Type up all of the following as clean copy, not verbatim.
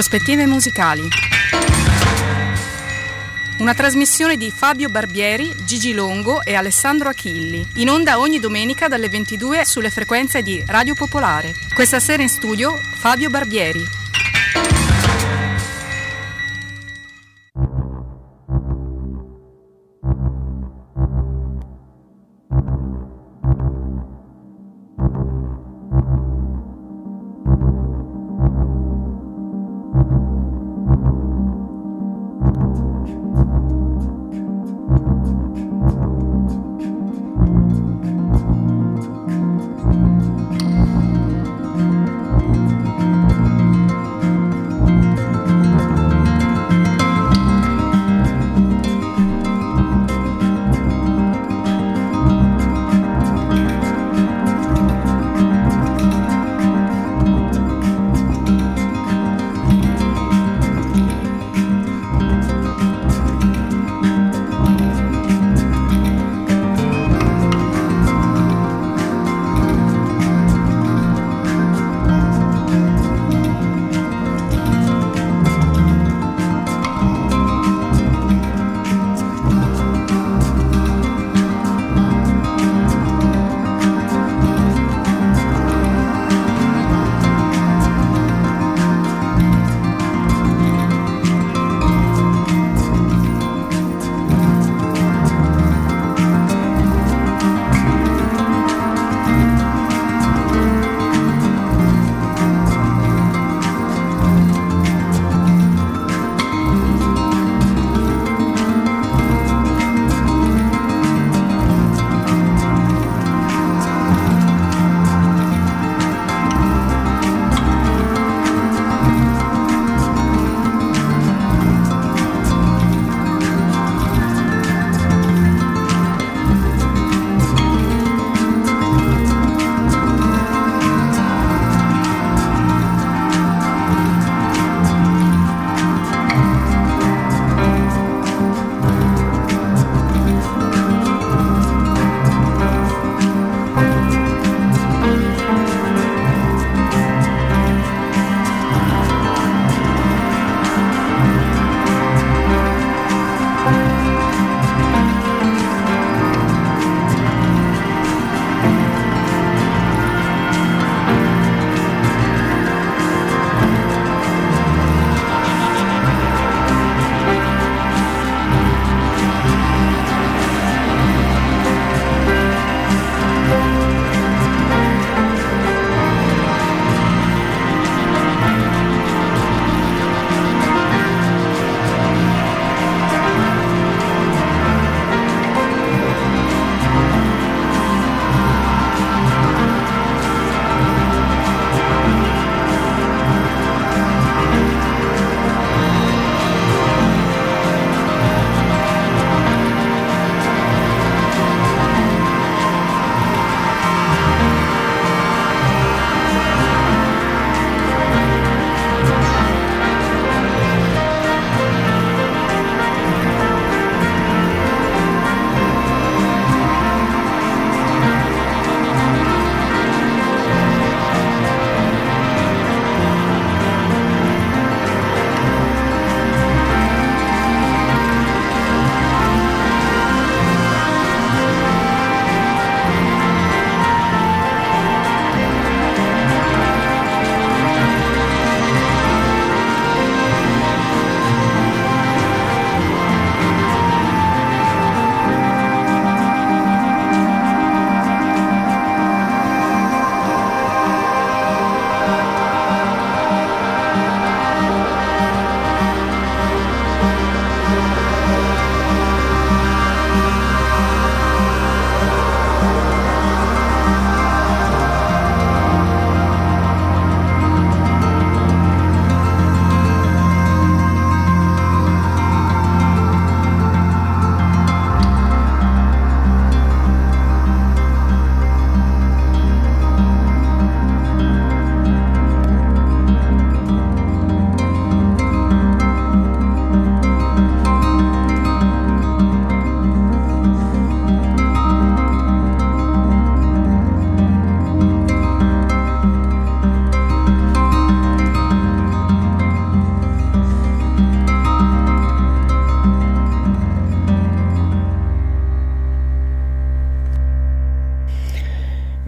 Prospettive musicali. Una trasmissione di Fabio Barbieri, Gigi Longo e Alessandro Achilli, in onda ogni domenica dalle 22 sulle frequenze di Radio Popolare. Questa sera in studio Fabio Barbieri.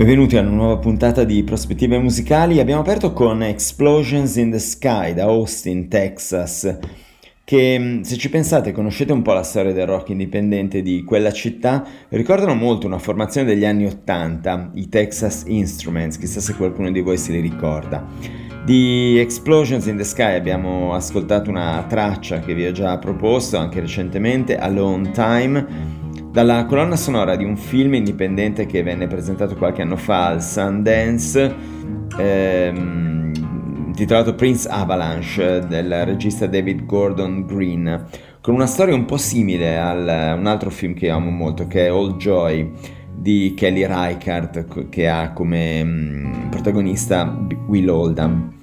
Benvenuti a una nuova puntata di Prospettive Musicali. Abbiamo aperto con Explosions in the Sky da Austin, Texas, che, se ci pensate, conoscete un po' la storia del rock indipendente di quella città. Ricordano molto una formazione degli anni 80, i Texas Instruments, chissà se qualcuno di voi se li ricorda. Di Explosions in the Sky abbiamo ascoltato una traccia che vi ho già proposto anche recentemente, Alone Time, dalla colonna sonora di un film indipendente che venne presentato qualche anno fa al Sundance, intitolato Prince Avalanche, del regista David Gordon Green, con una storia un po' simile a un altro film che amo molto, che è Old Joy di Kelly Reichardt, che ha come protagonista Will Oldham.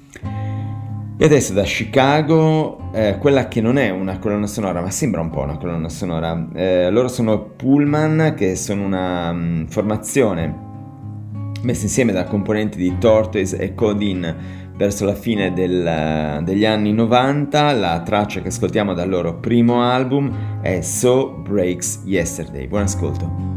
E adesso da Chicago, quella che non è una colonna sonora, ma sembra un po' una colonna sonora. Loro sono Pullman, che sono una formazione messa insieme da componenti di Tortoise e Codin verso la fine degli anni 90. La traccia che ascoltiamo dal loro primo album è So Breaks Yesterday. Buon ascolto.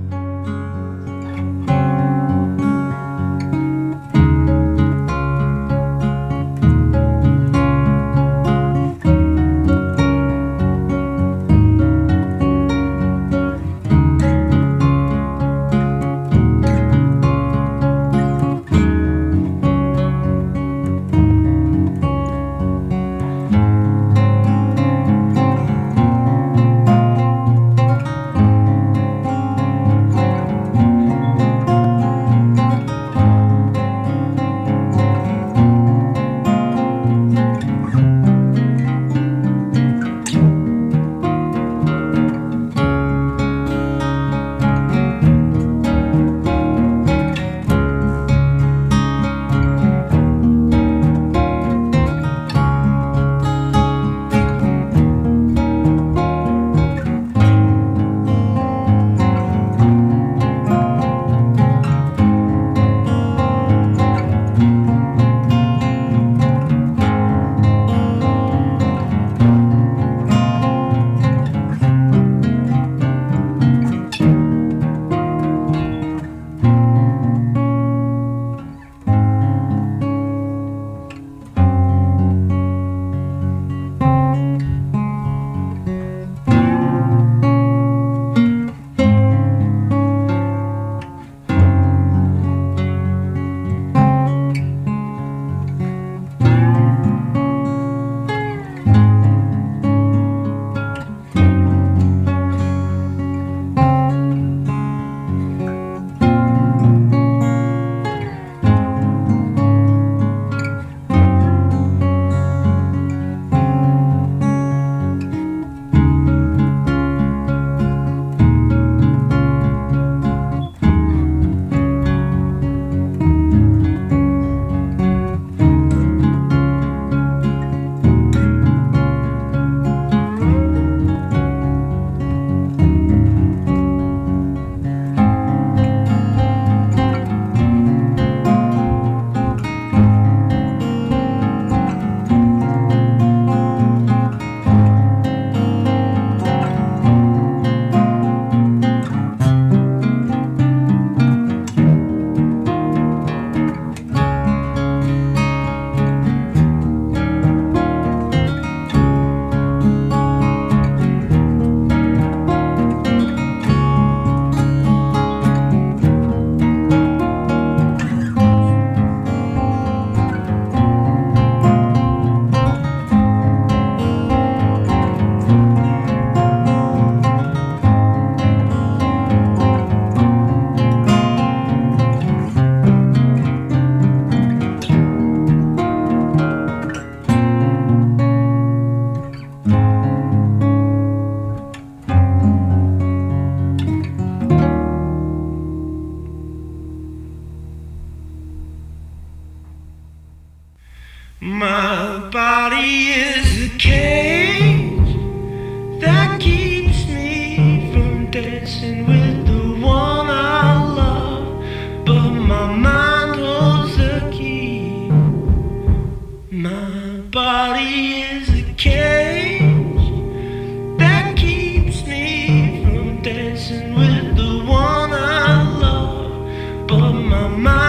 With the one I love, but my mind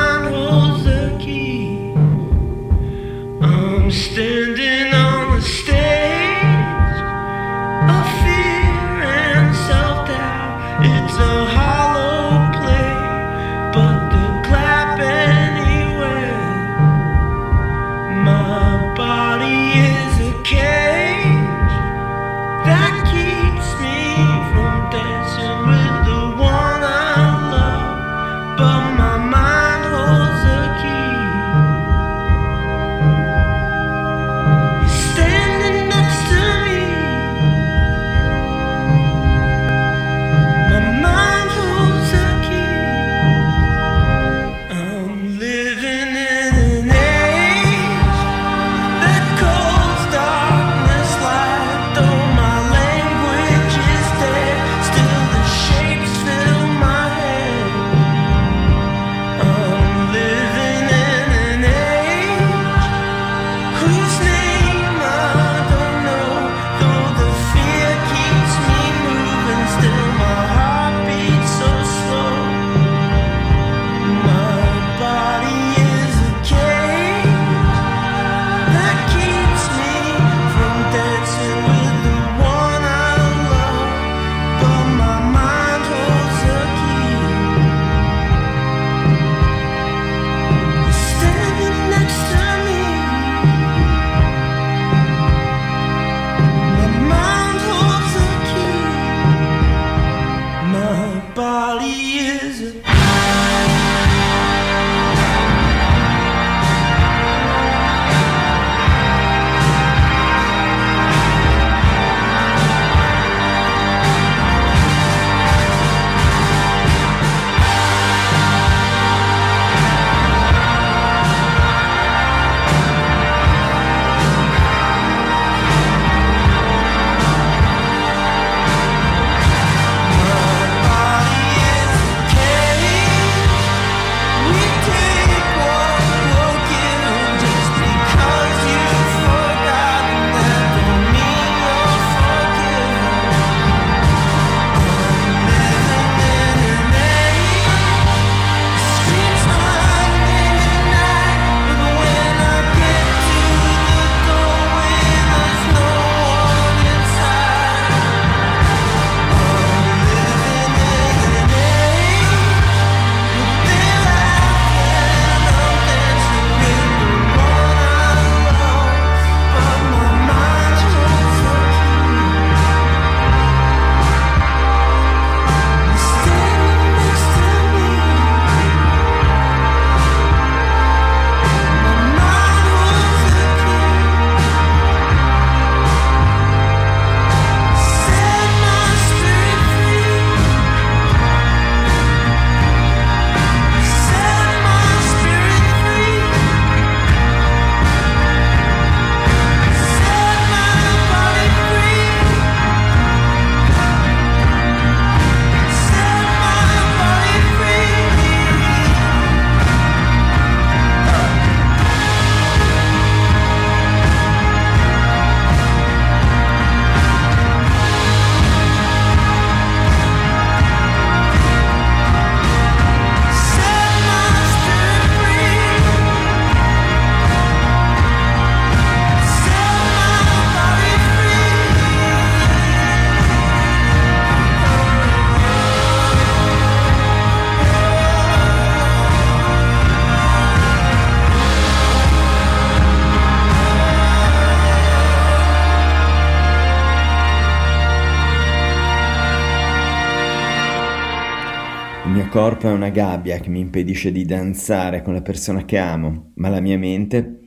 corpo è una gabbia che mi impedisce di danzare con la persona che amo, ma la mia mente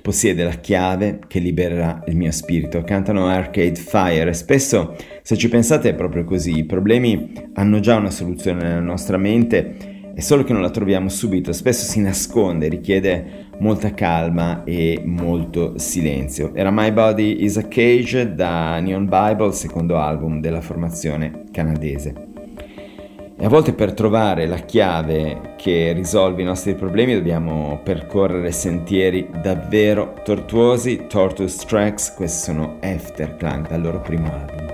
possiede la chiave che libererà il mio spirito. Cantano Arcade Fire e spesso, se ci pensate, è proprio così. I problemi hanno già una soluzione nella nostra mente, è solo che non la troviamo subito, spesso si nasconde, richiede molta calma e molto silenzio. Era My Body is a Cage da Neon Bible, secondo album della formazione canadese. E a volte per trovare la chiave che risolve i nostri problemi dobbiamo percorrere sentieri davvero tortuosi. Tortoise Tracks, questi sono Efterklang dal loro primo album.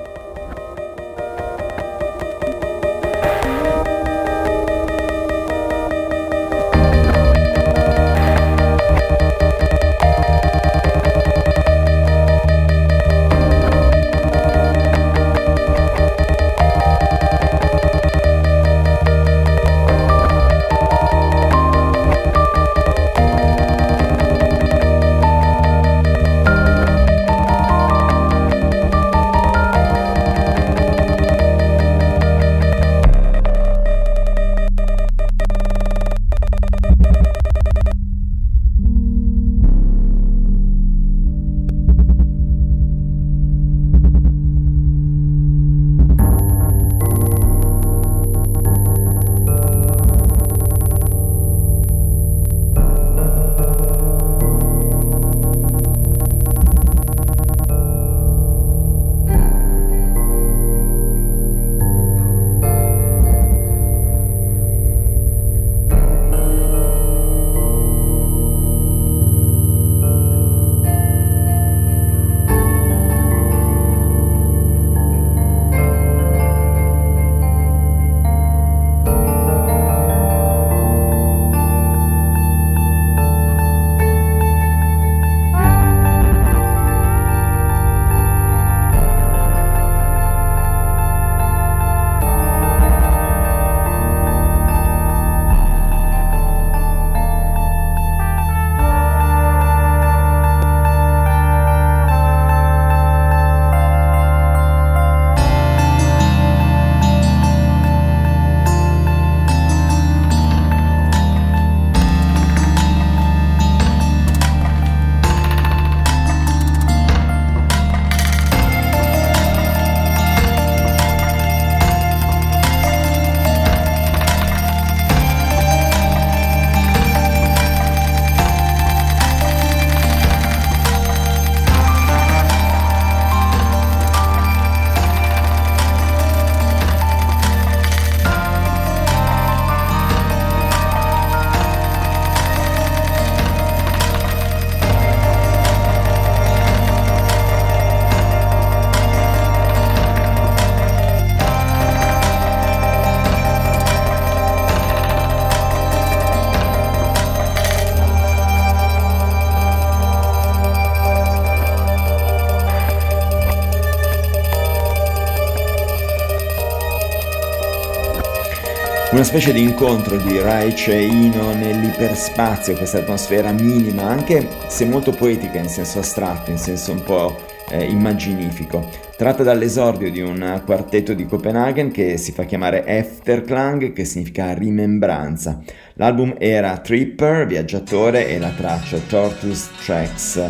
Una specie di incontro di Reich e Eno nell'iperspazio, questa atmosfera minima, anche se molto poetica in senso astratto, in senso un po' immaginifico. Tratta dall'esordio di un quartetto di Copenaghen che si fa chiamare Efterklang, che significa rimembranza. L'album era Tripper, Viaggiatore, e la traccia Tortoise Tracks,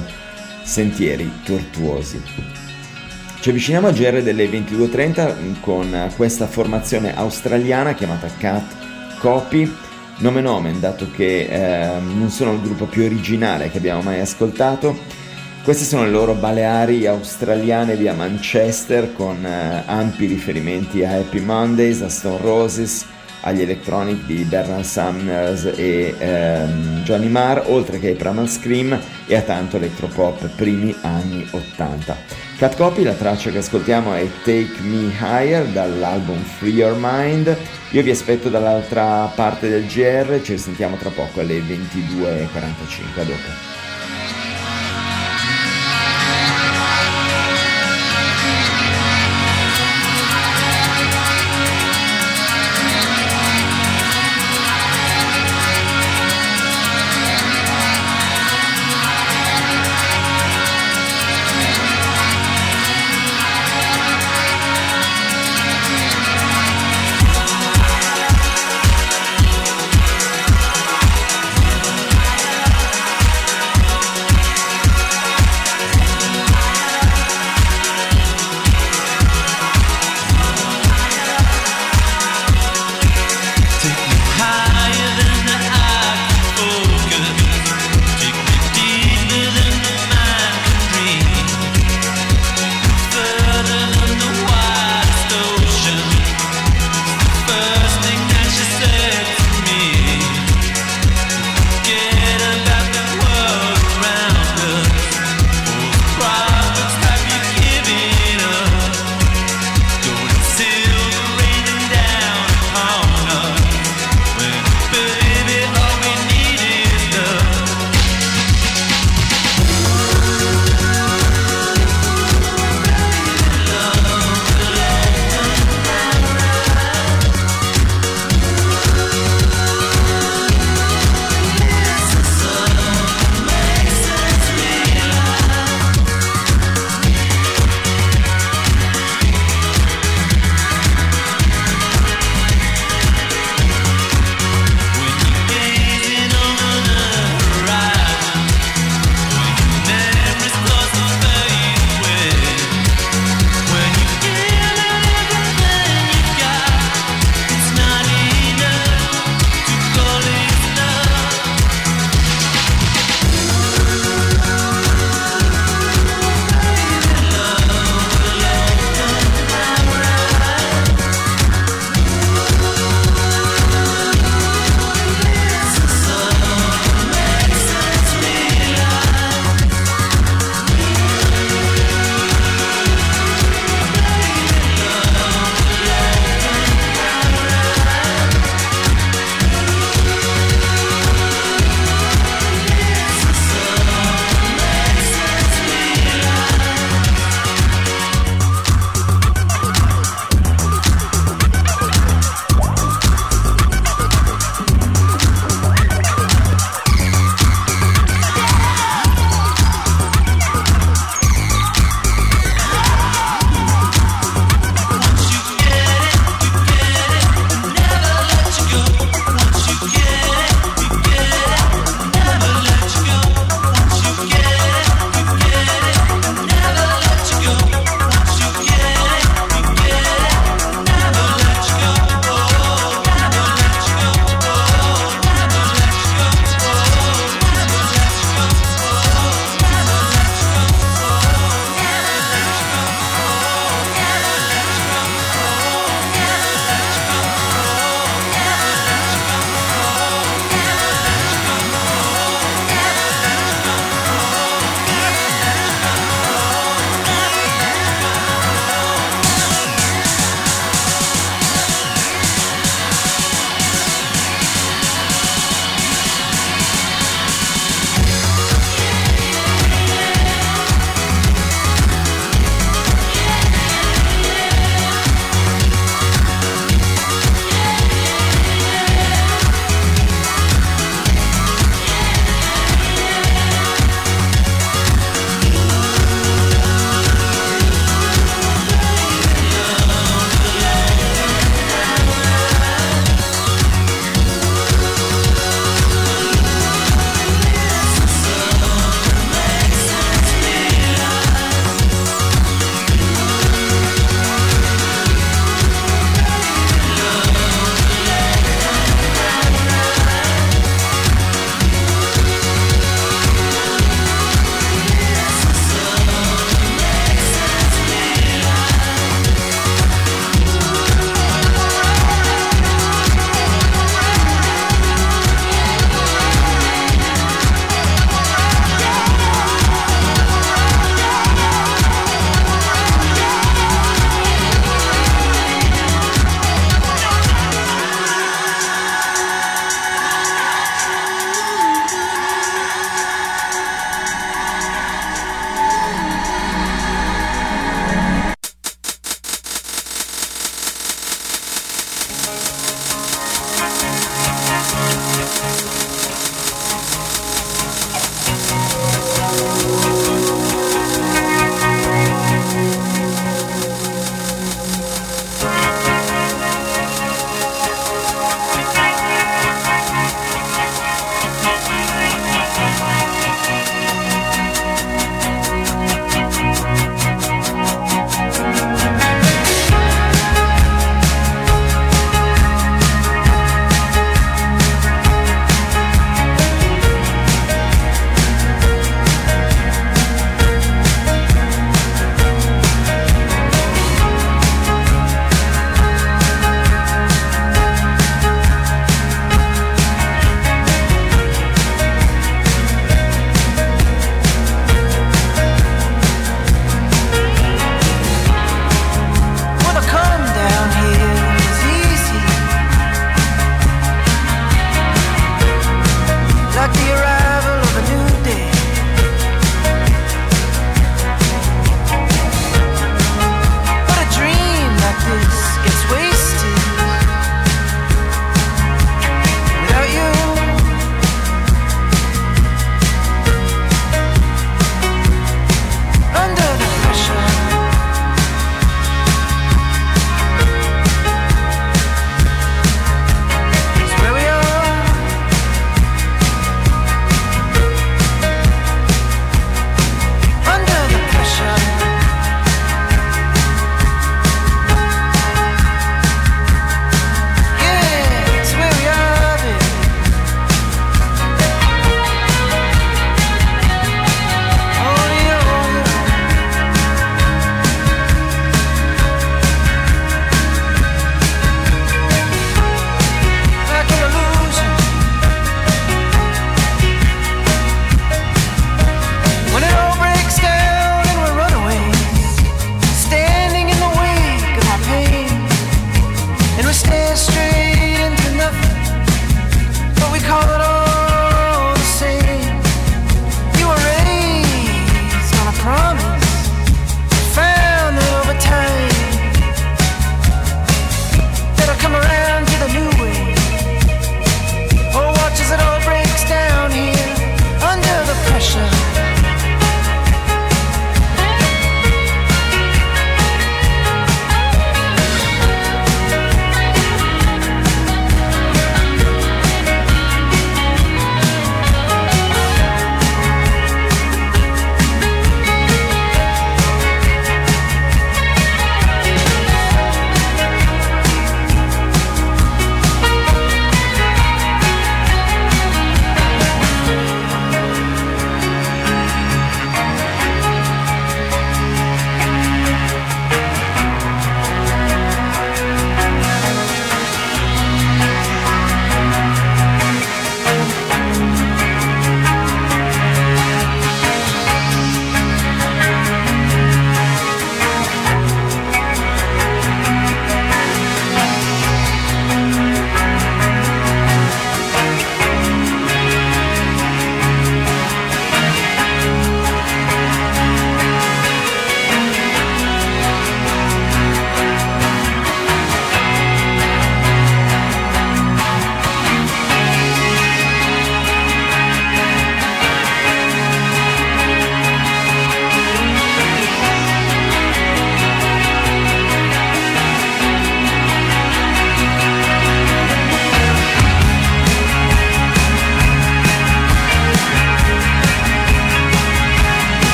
Sentieri Tortuosi. Ci avviciniamo al GR delle 22.30 con questa formazione australiana chiamata Cat Copy, nome nomen dato che non sono il gruppo più originale che abbiamo mai ascoltato. Queste sono le loro Baleari australiane via Manchester, con ampi riferimenti a Happy Mondays, a Stone Roses, agli Electronic di Bernard Sumners e Johnny Marr, oltre che ai Primal Scream e a tanto electropop primi anni 80. Cat Copy, la traccia che ascoltiamo è Take Me Higher dall'album Free Your Mind. Io vi aspetto dall'altra parte del GR, ci sentiamo tra poco alle 22.45, a dopo.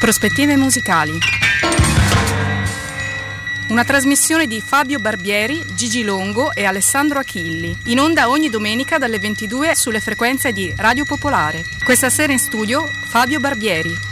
Prospettive musicali. Una trasmissione di Fabio Barbieri, Gigi Longo e Alessandro Achilli, in onda ogni domenica dalle 22 sulle frequenze di Radio Popolare. Questa sera in studio Fabio Barbieri.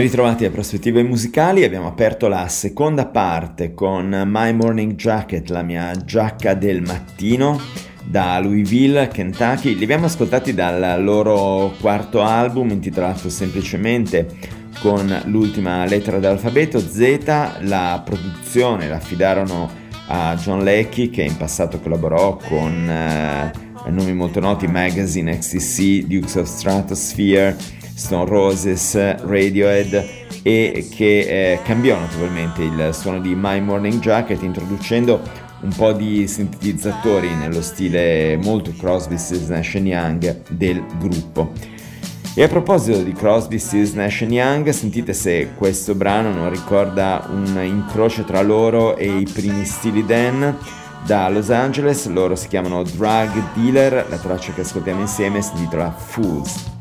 Ben ritrovati a Prospettive Musicali, abbiamo aperto la seconda parte con My Morning Jacket, la mia giacca del mattino, da Louisville, Kentucky. Li abbiamo ascoltati dal loro quarto album intitolato semplicemente con l'ultima lettera dell'alfabeto Z. La produzione l'affidarono a John Leckie, che in passato collaborò con nomi molto noti: Magazine, XTC, Dukes of Stratosphere, Stone Roses, Radiohead, e che cambiò notevolmente il suono di My Morning Jacket, introducendo un po' di sintetizzatori nello stile molto Crosby, Stills, Nash & Young del gruppo. E a proposito di Crosby, Stills, Nash & Young, sentite se questo brano non ricorda un incrocio tra loro e i primi Steely Dan da Los Angeles. Loro si chiamano Drug Dealer, la traccia che ascoltiamo insieme si intitola Fools.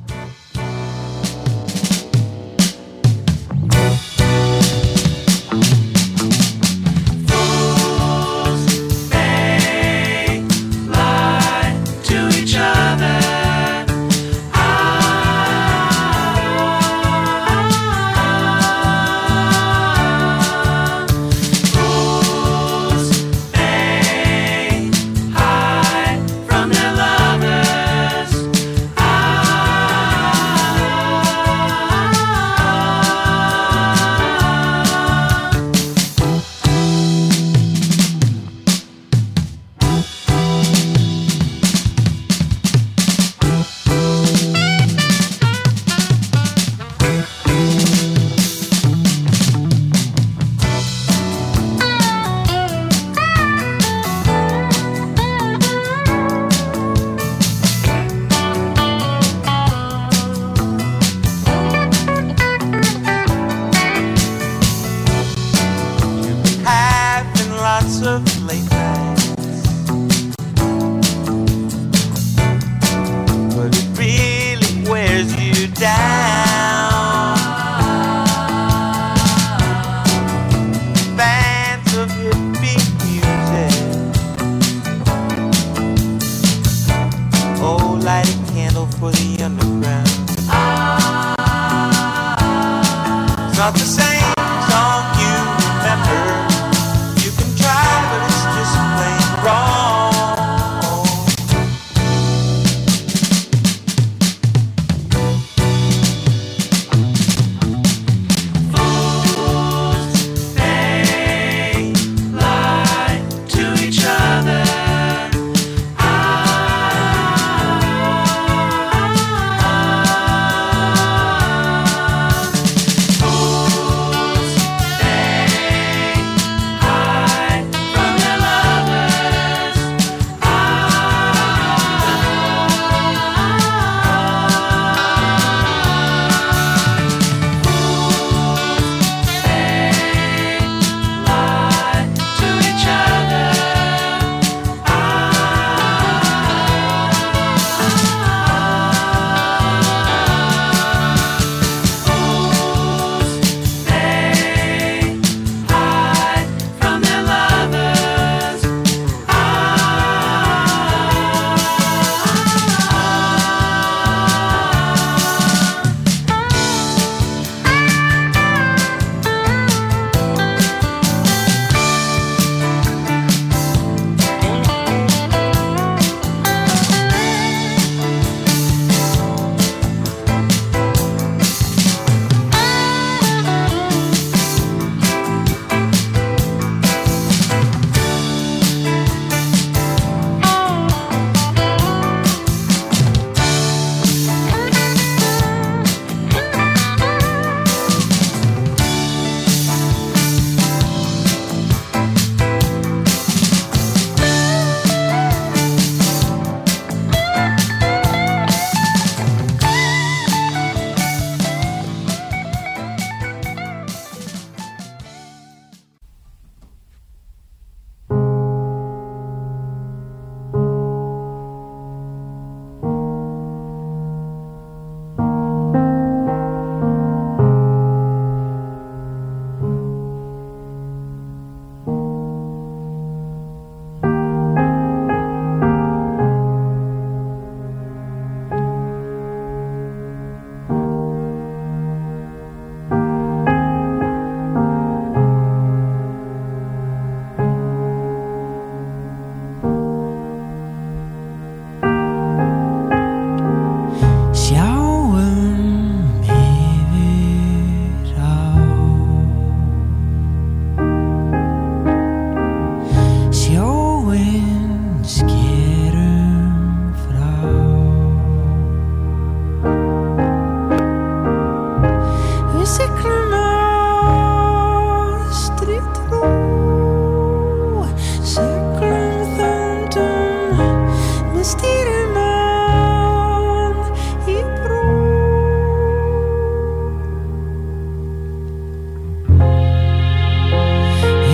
gestire il mondo in pro.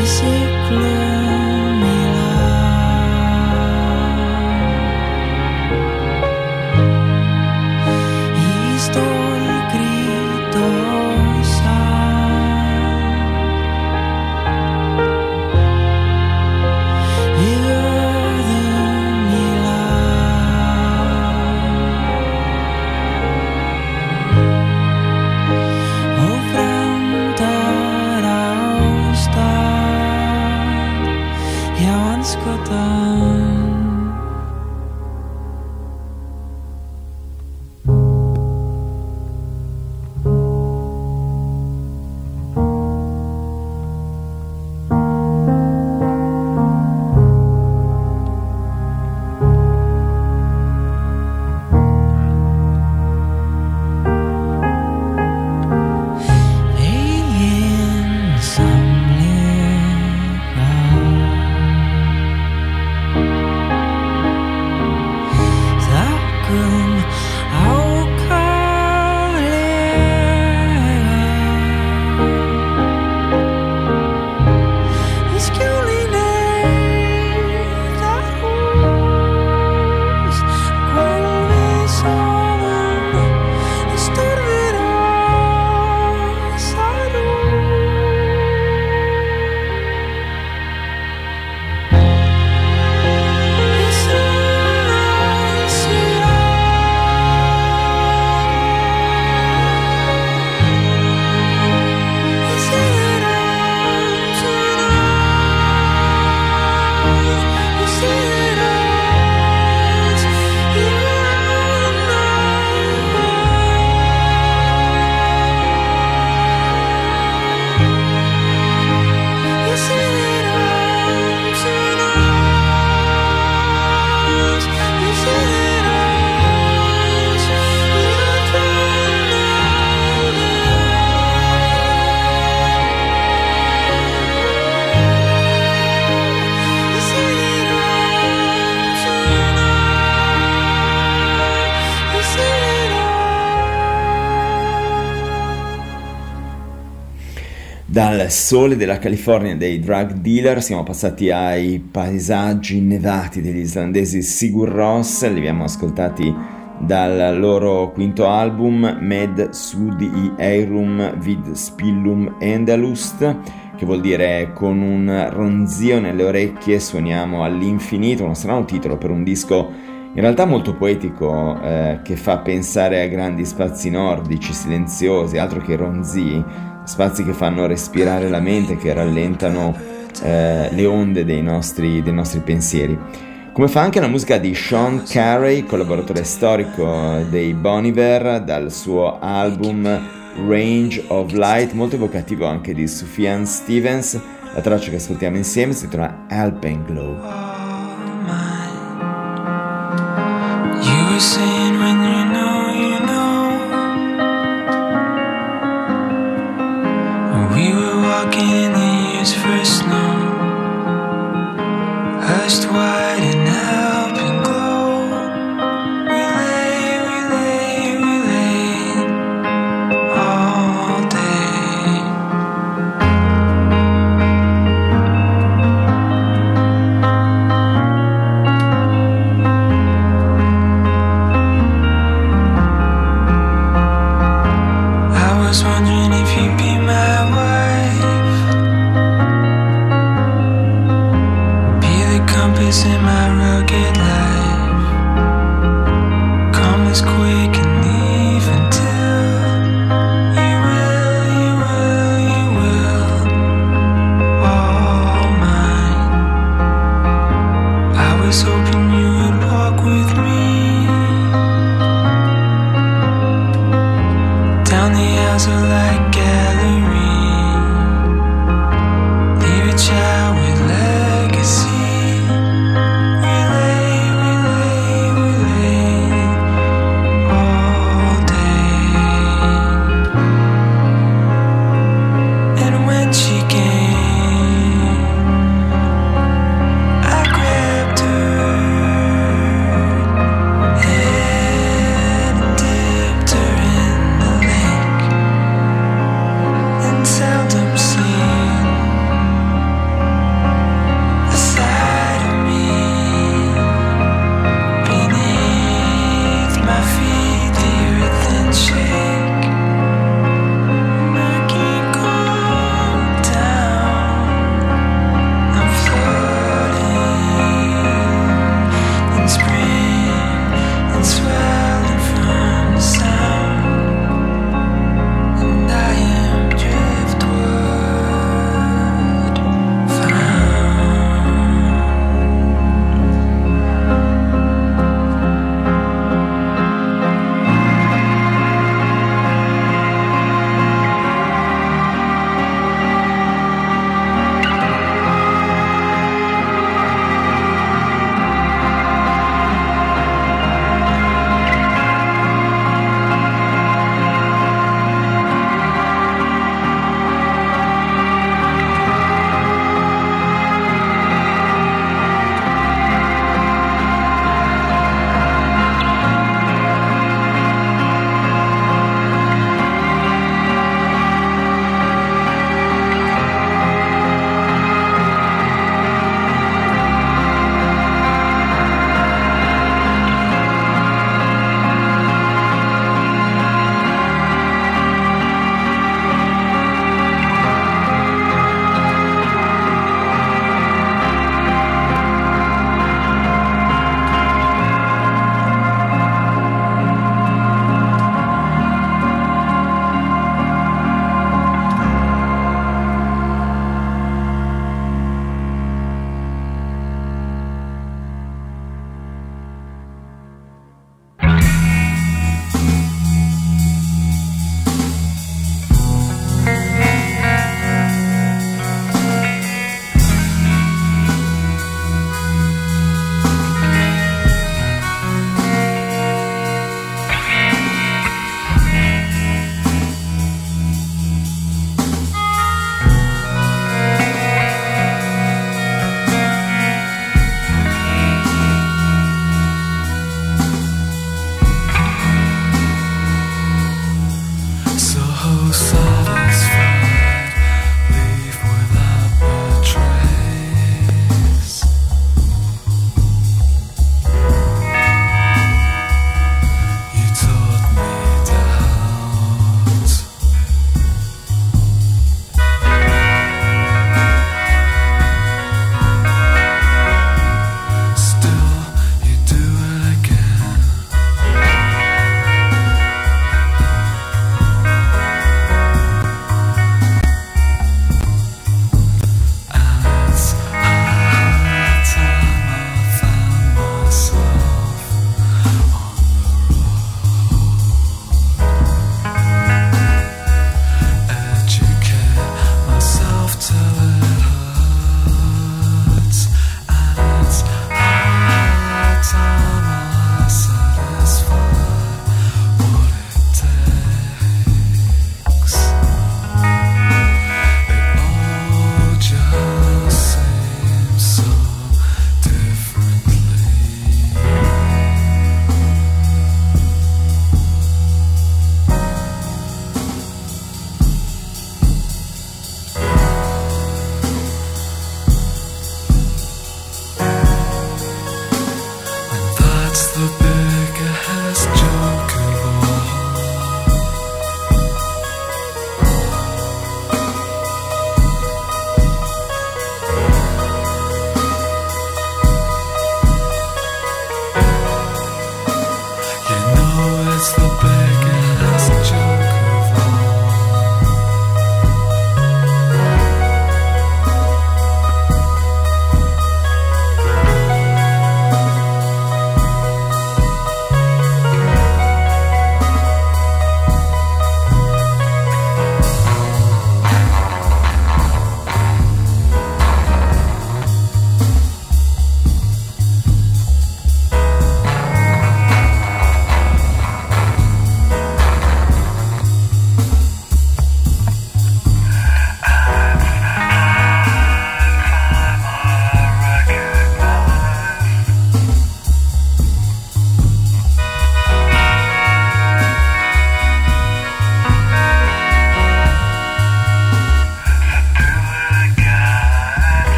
E se plomi là e sto il grido sa e Dal sole della California dei Drug Dealer siamo passati ai paesaggi nevati degli islandesi Sigur Rós, li abbiamo ascoltati dal loro quinto album Med Sudi i Eirum vid Spillum Endalust, che vuol dire con un ronzio nelle orecchie suoniamo all'infinito, uno strano titolo per un disco in realtà molto poetico, che fa pensare a grandi spazi nordici, silenziosi, altro che ronzii, spazi che fanno respirare la mente, che rallentano le onde dei nostri pensieri, come fa anche la musica di Sean Carey, collaboratore storico dei Bon Iver, dal suo album Range of Light, molto evocativo anche di Sufjan Stevens. La traccia che ascoltiamo insieme si intitola Alpenglow. Walking in the year's first snow, hushed wide and help and glow. We lay all day.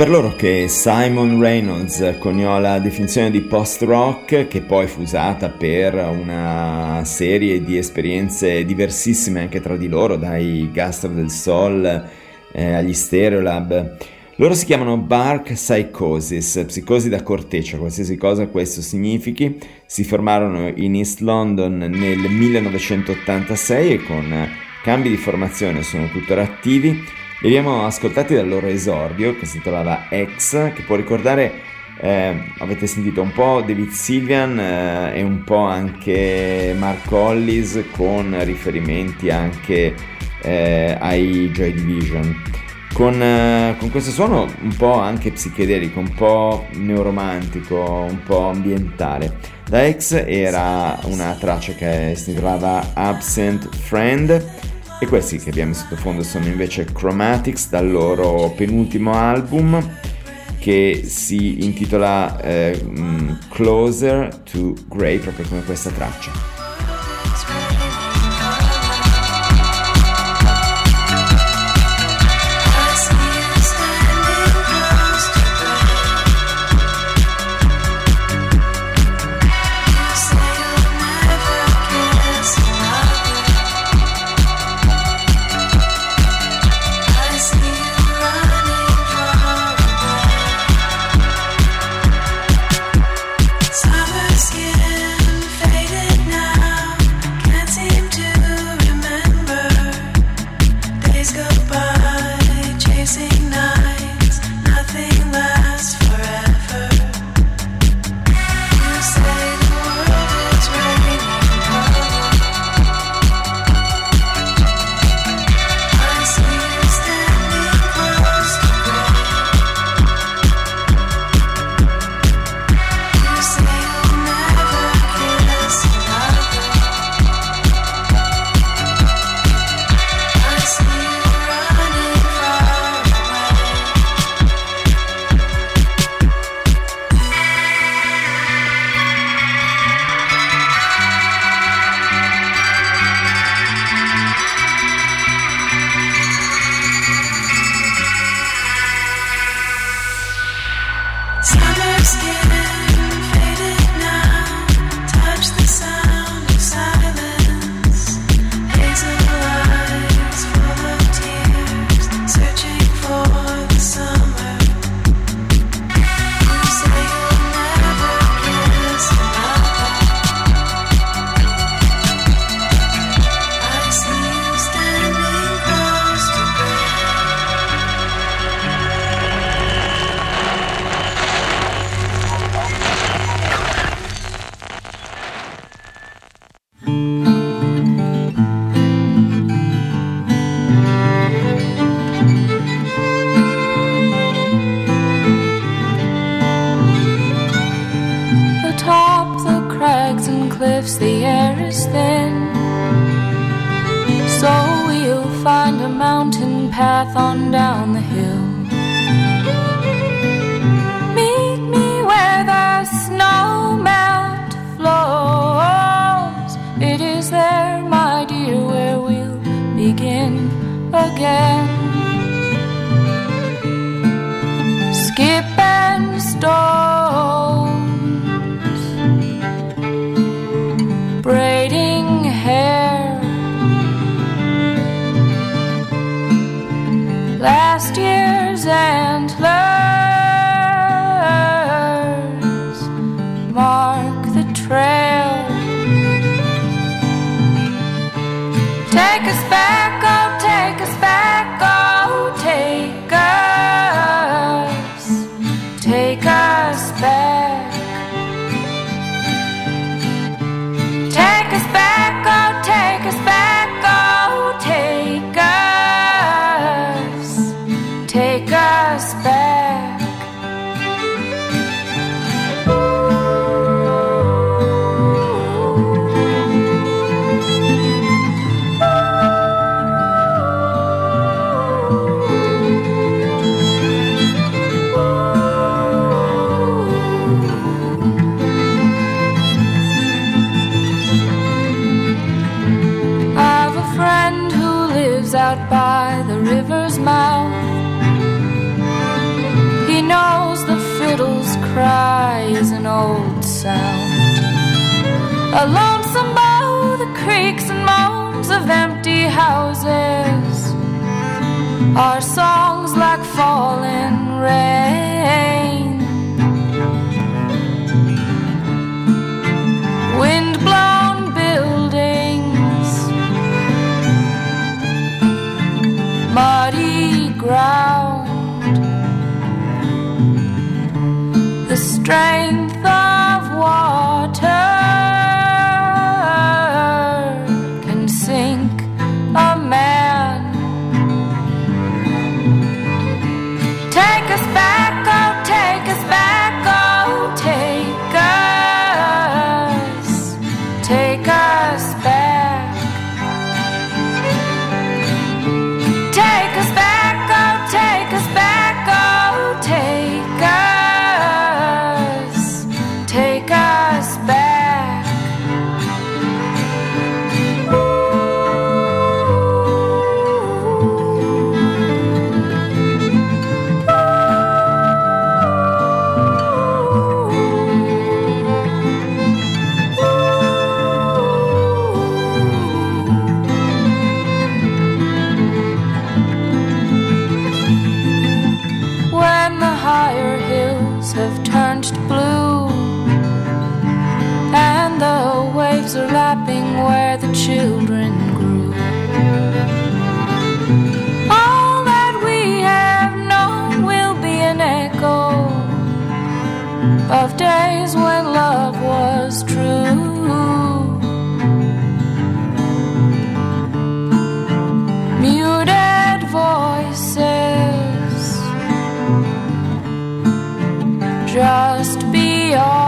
per loro che Simon Reynolds coniò la definizione di post-rock, che poi fu usata per una serie di esperienze diversissime anche tra di loro, dai Gastro del Sol agli Stereolab. Loro si chiamano Bark Psychosis, psicosi da corteccia, qualsiasi cosa questo significhi. Si formarono in East London nel 1986 e con cambi di formazione sono tuttora attivi. Li abbiamo ascoltati dal loro esordio, che si intitolava X, che può ricordare, avete sentito un po' David Sylvian e un po' anche Mark Hollis, con riferimenti anche ai Joy Division. Con questo suono un po' anche psichedelico, un po' neuromantico, un po' ambientale. Da X era una traccia che si intitolava Absent Friend, e questi che abbiamo in sottofondo sono invece Chromatics, dal loro penultimo album che si intitola Closer to Grey, proprio come questa traccia. old sound. A lonesome bow that creaks and moans of empty houses. Our songs like falling rain. Wind-blown buildings, muddy ground, the strength of water can sink a man. Take us back, oh take us back, oh take us. Take us back. Take us back, oh, take us back, oh, take us back. Are lapping where the children grew. All that we have known will be an echo of days when love was true. Muted voices just beyond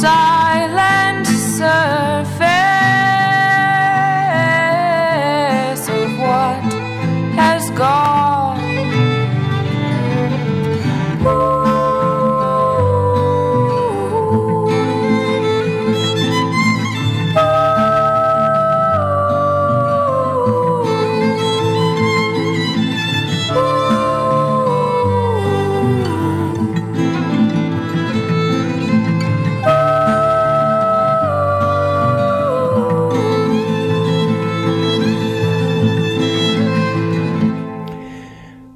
silent surface of what has gone.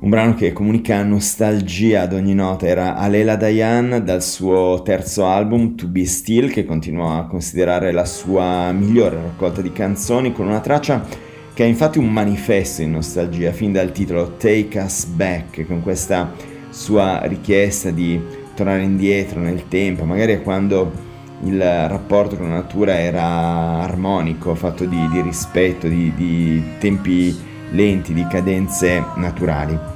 Brano che comunica nostalgia ad ogni nota era Alela Dayan dal suo terzo album To Be Still, che continua a considerare la sua migliore raccolta di canzoni, con una traccia che è infatti un manifesto in nostalgia fin dal titolo Take Us Back, con questa sua richiesta di tornare indietro nel tempo, magari a quando il rapporto con la natura era armonico, fatto di rispetto, di tempi lenti, di cadenze naturali.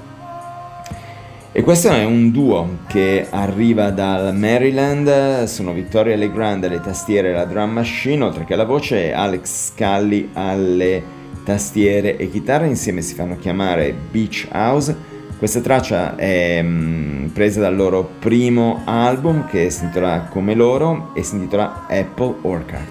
E questo è un duo che arriva dal Maryland, sono Victoria Legrand alle tastiere e alla drum machine, oltre che alla voce, e Alex Scully alle tastiere e chitarra, insieme si fanno chiamare Beach House. Questa traccia è presa dal loro primo album, che si intitola come loro e si intitola Apple Orchard.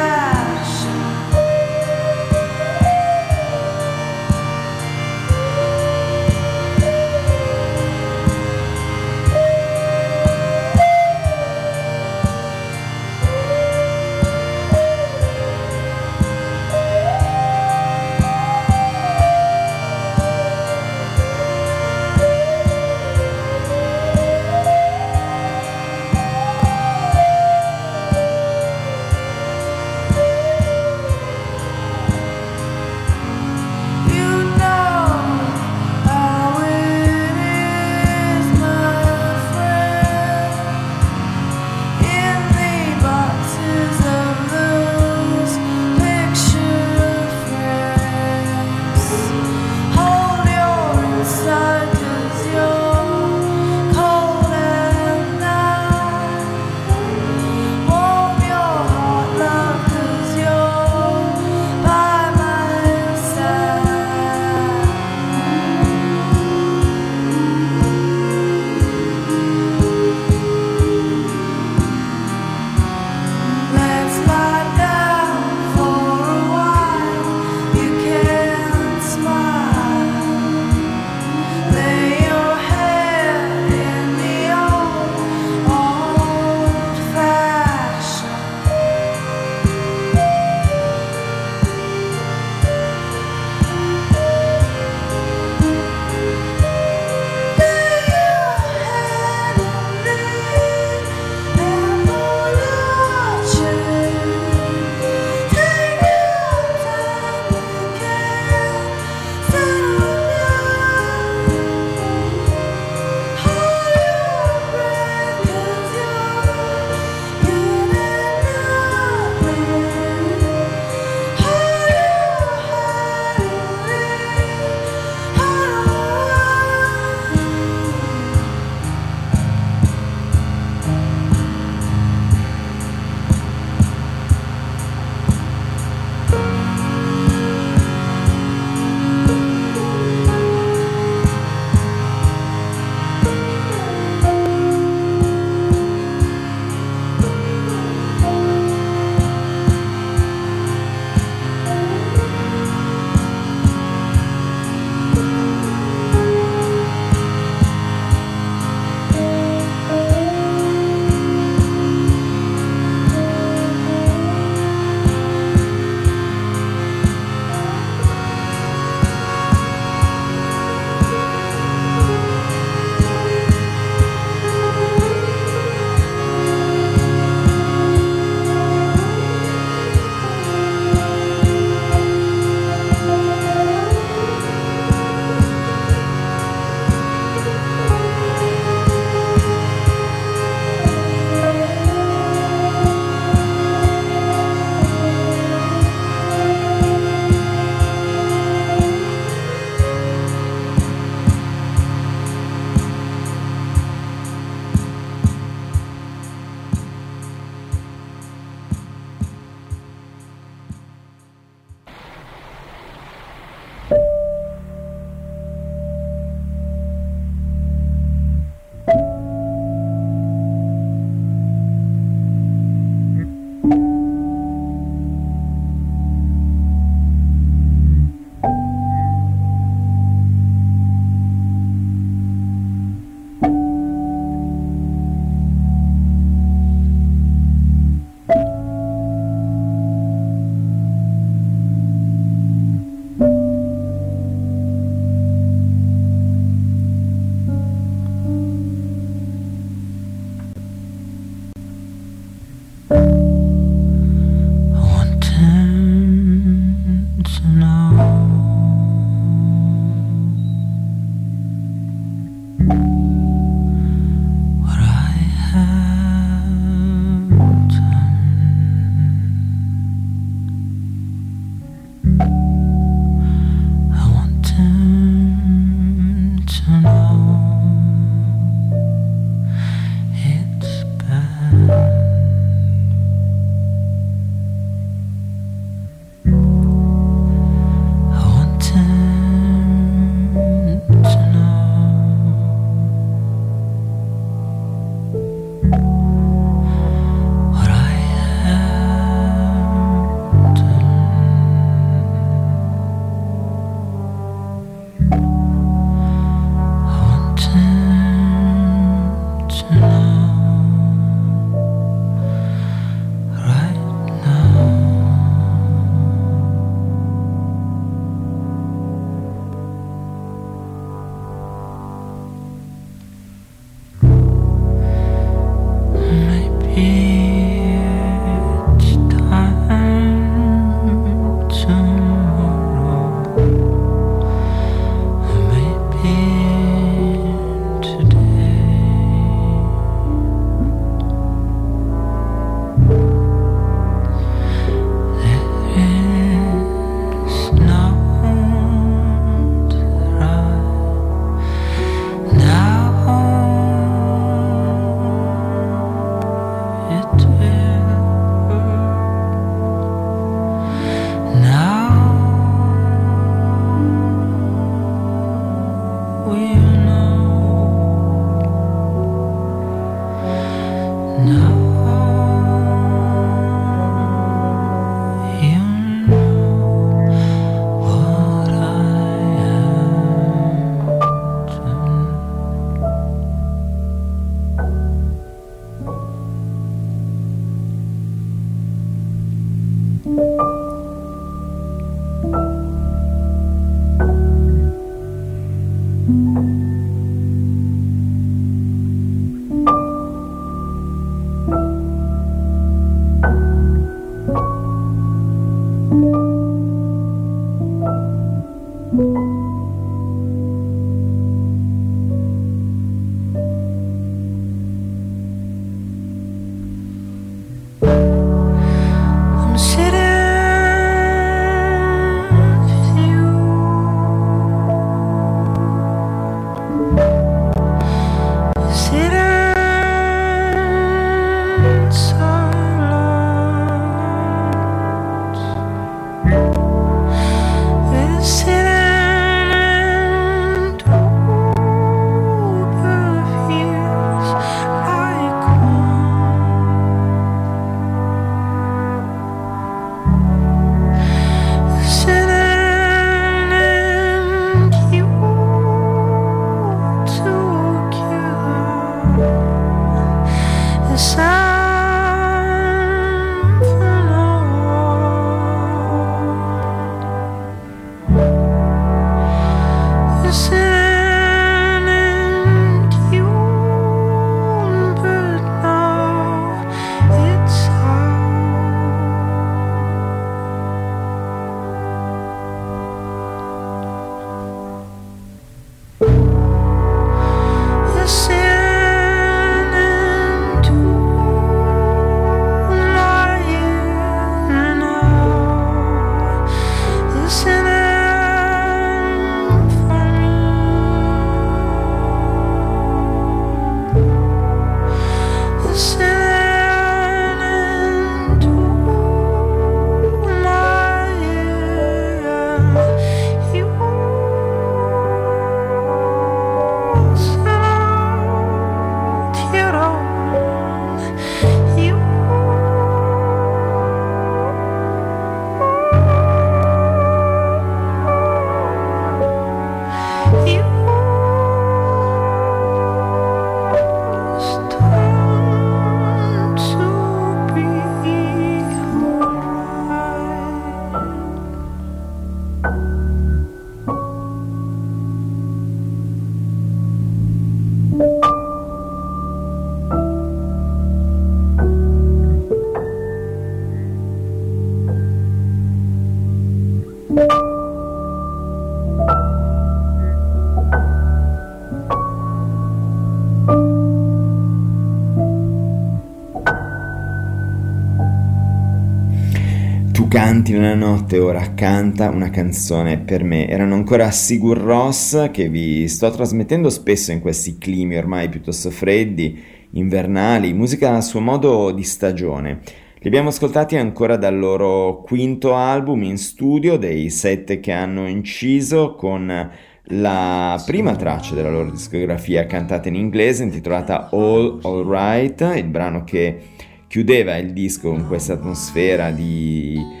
Canti nella notte, ora canta una canzone per me. Erano ancora Sigur Rós, che vi sto trasmettendo spesso in questi climi ormai piuttosto freddi, invernali, musica a suo modo di stagione. Li abbiamo ascoltati ancora dal loro quinto album in studio, dei 7 che hanno inciso, con la prima traccia della loro discografia cantata in inglese, intitolata All Alright, il brano che chiudeva il disco con questa atmosfera di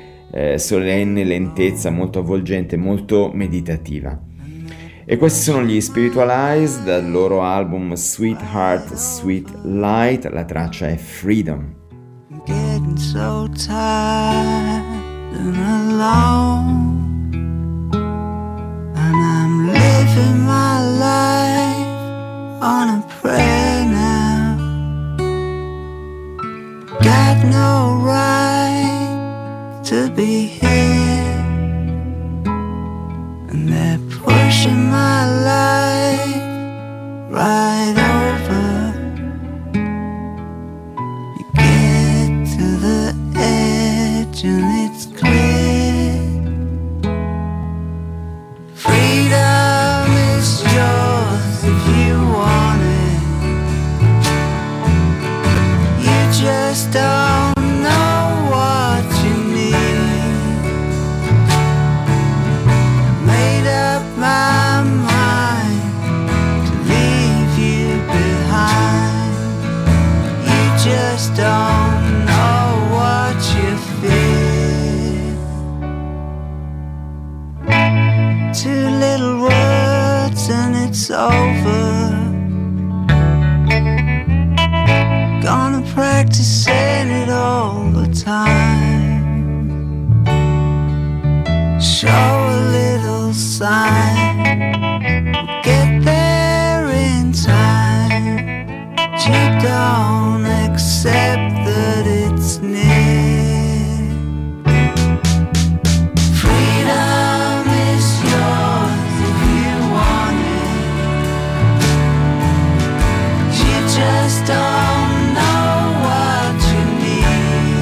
solenne lentezza, molto avvolgente, molto meditativa. E questi sono gli Spiritualized dal loro album Sweetheart, Sweet Light. La traccia è Freedom. I'm getting so tired and alone, and I'm living my life on a prayer now. Got no right to be here, and they're pushing my life right over. You get to the edge and it's clear, freedom is yours if you want it, you just don't know what you need. My mind to leave you behind, you just don't know what you feel. 2 little words and it's over. Gonna practice saying it all the time. Show a little sign, don't accept that it's near. Freedom is yours if you want it, you just don't know what you need.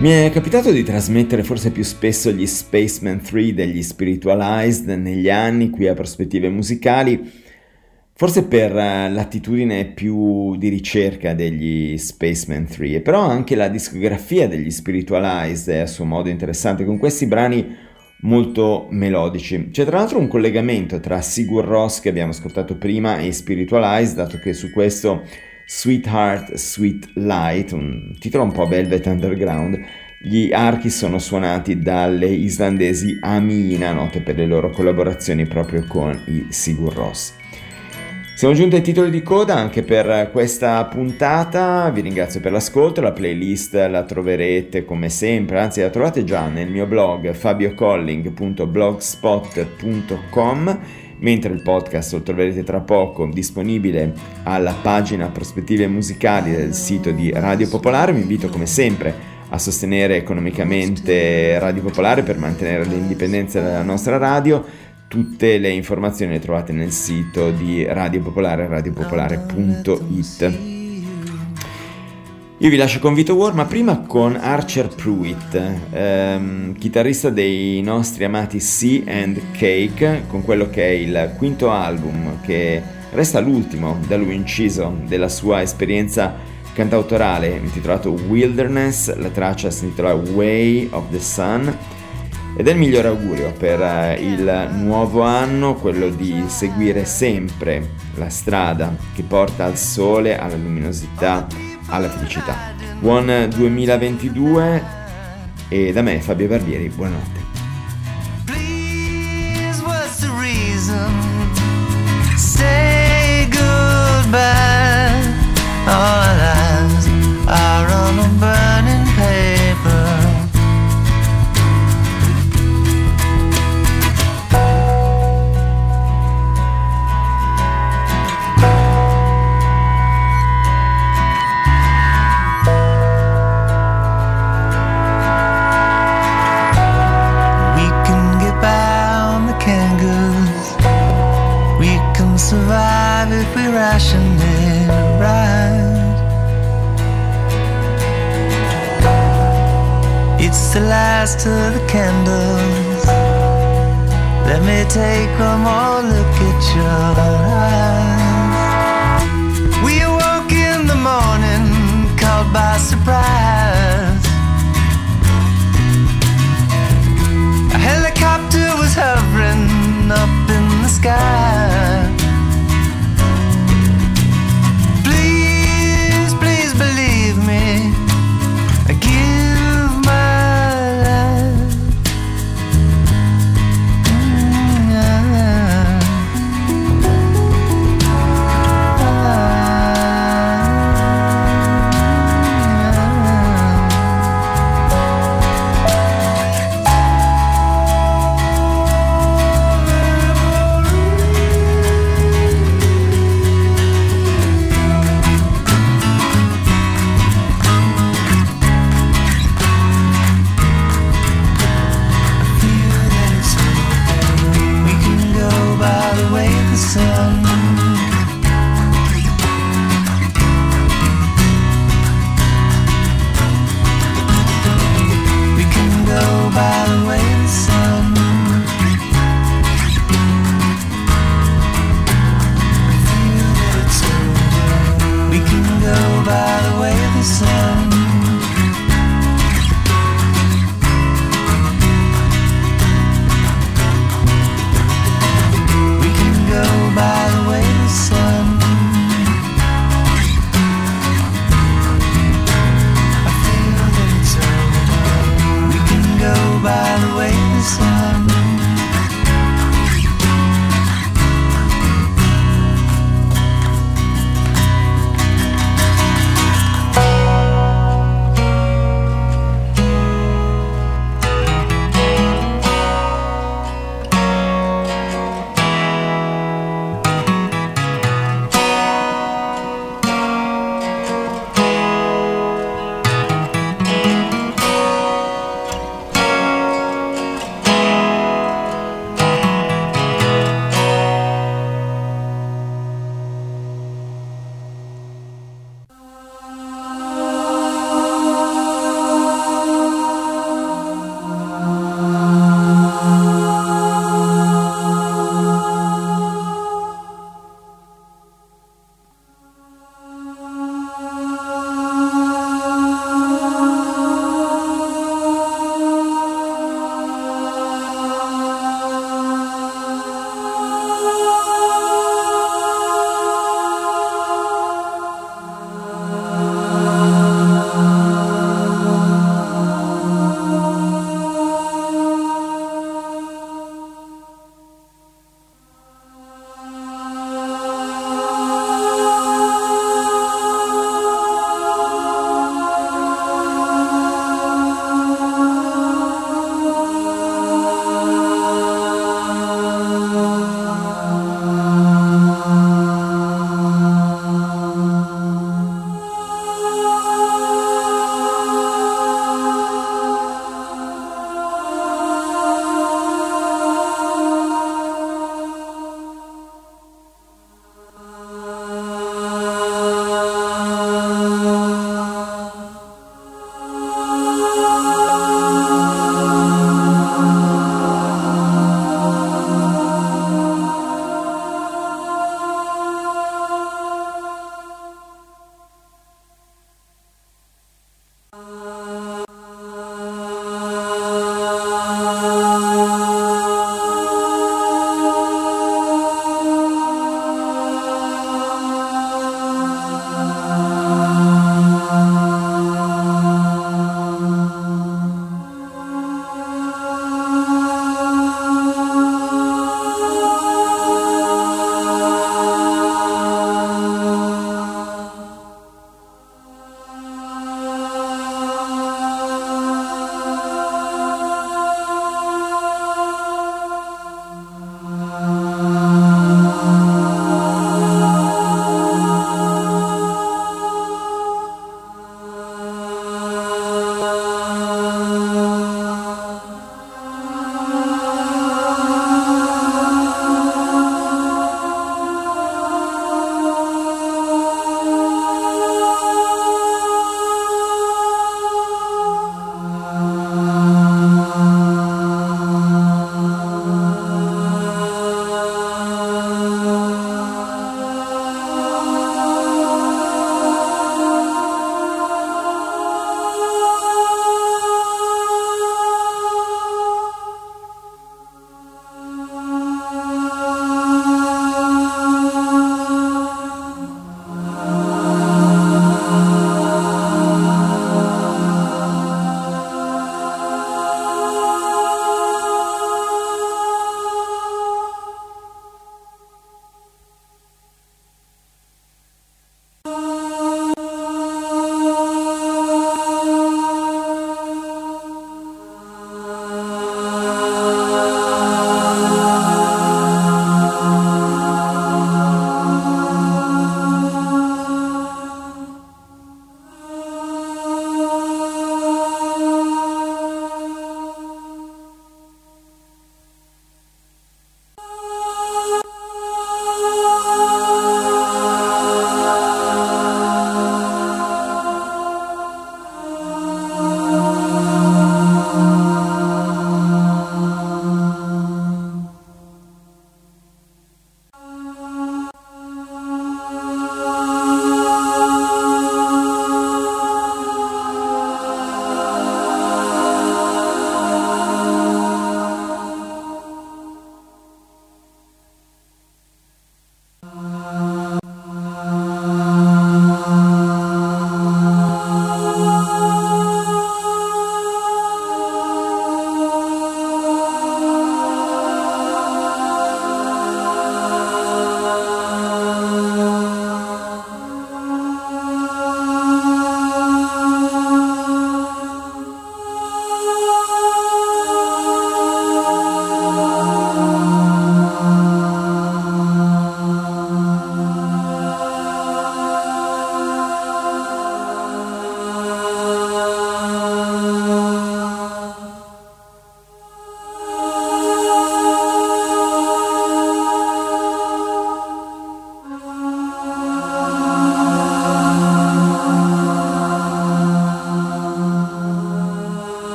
Mi è capitato di trasmettere forse più spesso gli Spacemen 3 degli Spiritualized negli anni qui a Prospettive Musicali, forse per l'attitudine più di ricerca degli Spacemen 3, e però anche la discografia degli Spiritualized è a suo modo interessante, con questi brani molto melodici. C'è tra l'altro un collegamento tra Sigur Rós, che abbiamo ascoltato prima, e Spiritualized, dato che su questo Sweetheart, Sweet Light, un titolo un po' Velvet Underground, gli archi sono suonati dalle islandesi Amina, note per le loro collaborazioni proprio con i Sigur Rós. Siamo giunti ai titoli di coda anche per questa puntata, vi ringrazio per l'ascolto, la playlist la troverete come sempre, anzi la trovate già nel mio blog fabiocolling.blogspot.com, mentre il podcast lo troverete tra poco disponibile alla pagina Prospettive Musicali del sito di Radio Popolare. Vi invito come sempre a sostenere economicamente Radio Popolare per mantenere l'indipendenza della nostra radio. Tutte le informazioni le trovate nel sito di Radio Popolare, radiopopolare.it. Io vi lascio con Vito War, ma prima con Archer Pruitt, chitarrista dei nostri amati Sea and Cake, con quello che è il quinto album, che resta l'ultimo da lui inciso della sua esperienza cantautorale, intitolato Wilderness. La traccia si intitola Way of the Sun ed è il miglior augurio per il nuovo anno, quello di seguire sempre la strada che porta al sole, alla luminosità, alla felicità. Buon 2022 e da me Fabio Barbieri, buonanotte. Please, what's the reason? Say goodbye. All eyes are on a burning paper. Survive if we ration it right. It's the last of the candles. Let me take one more look at your eyes. We awoke in the morning, caught by surprise.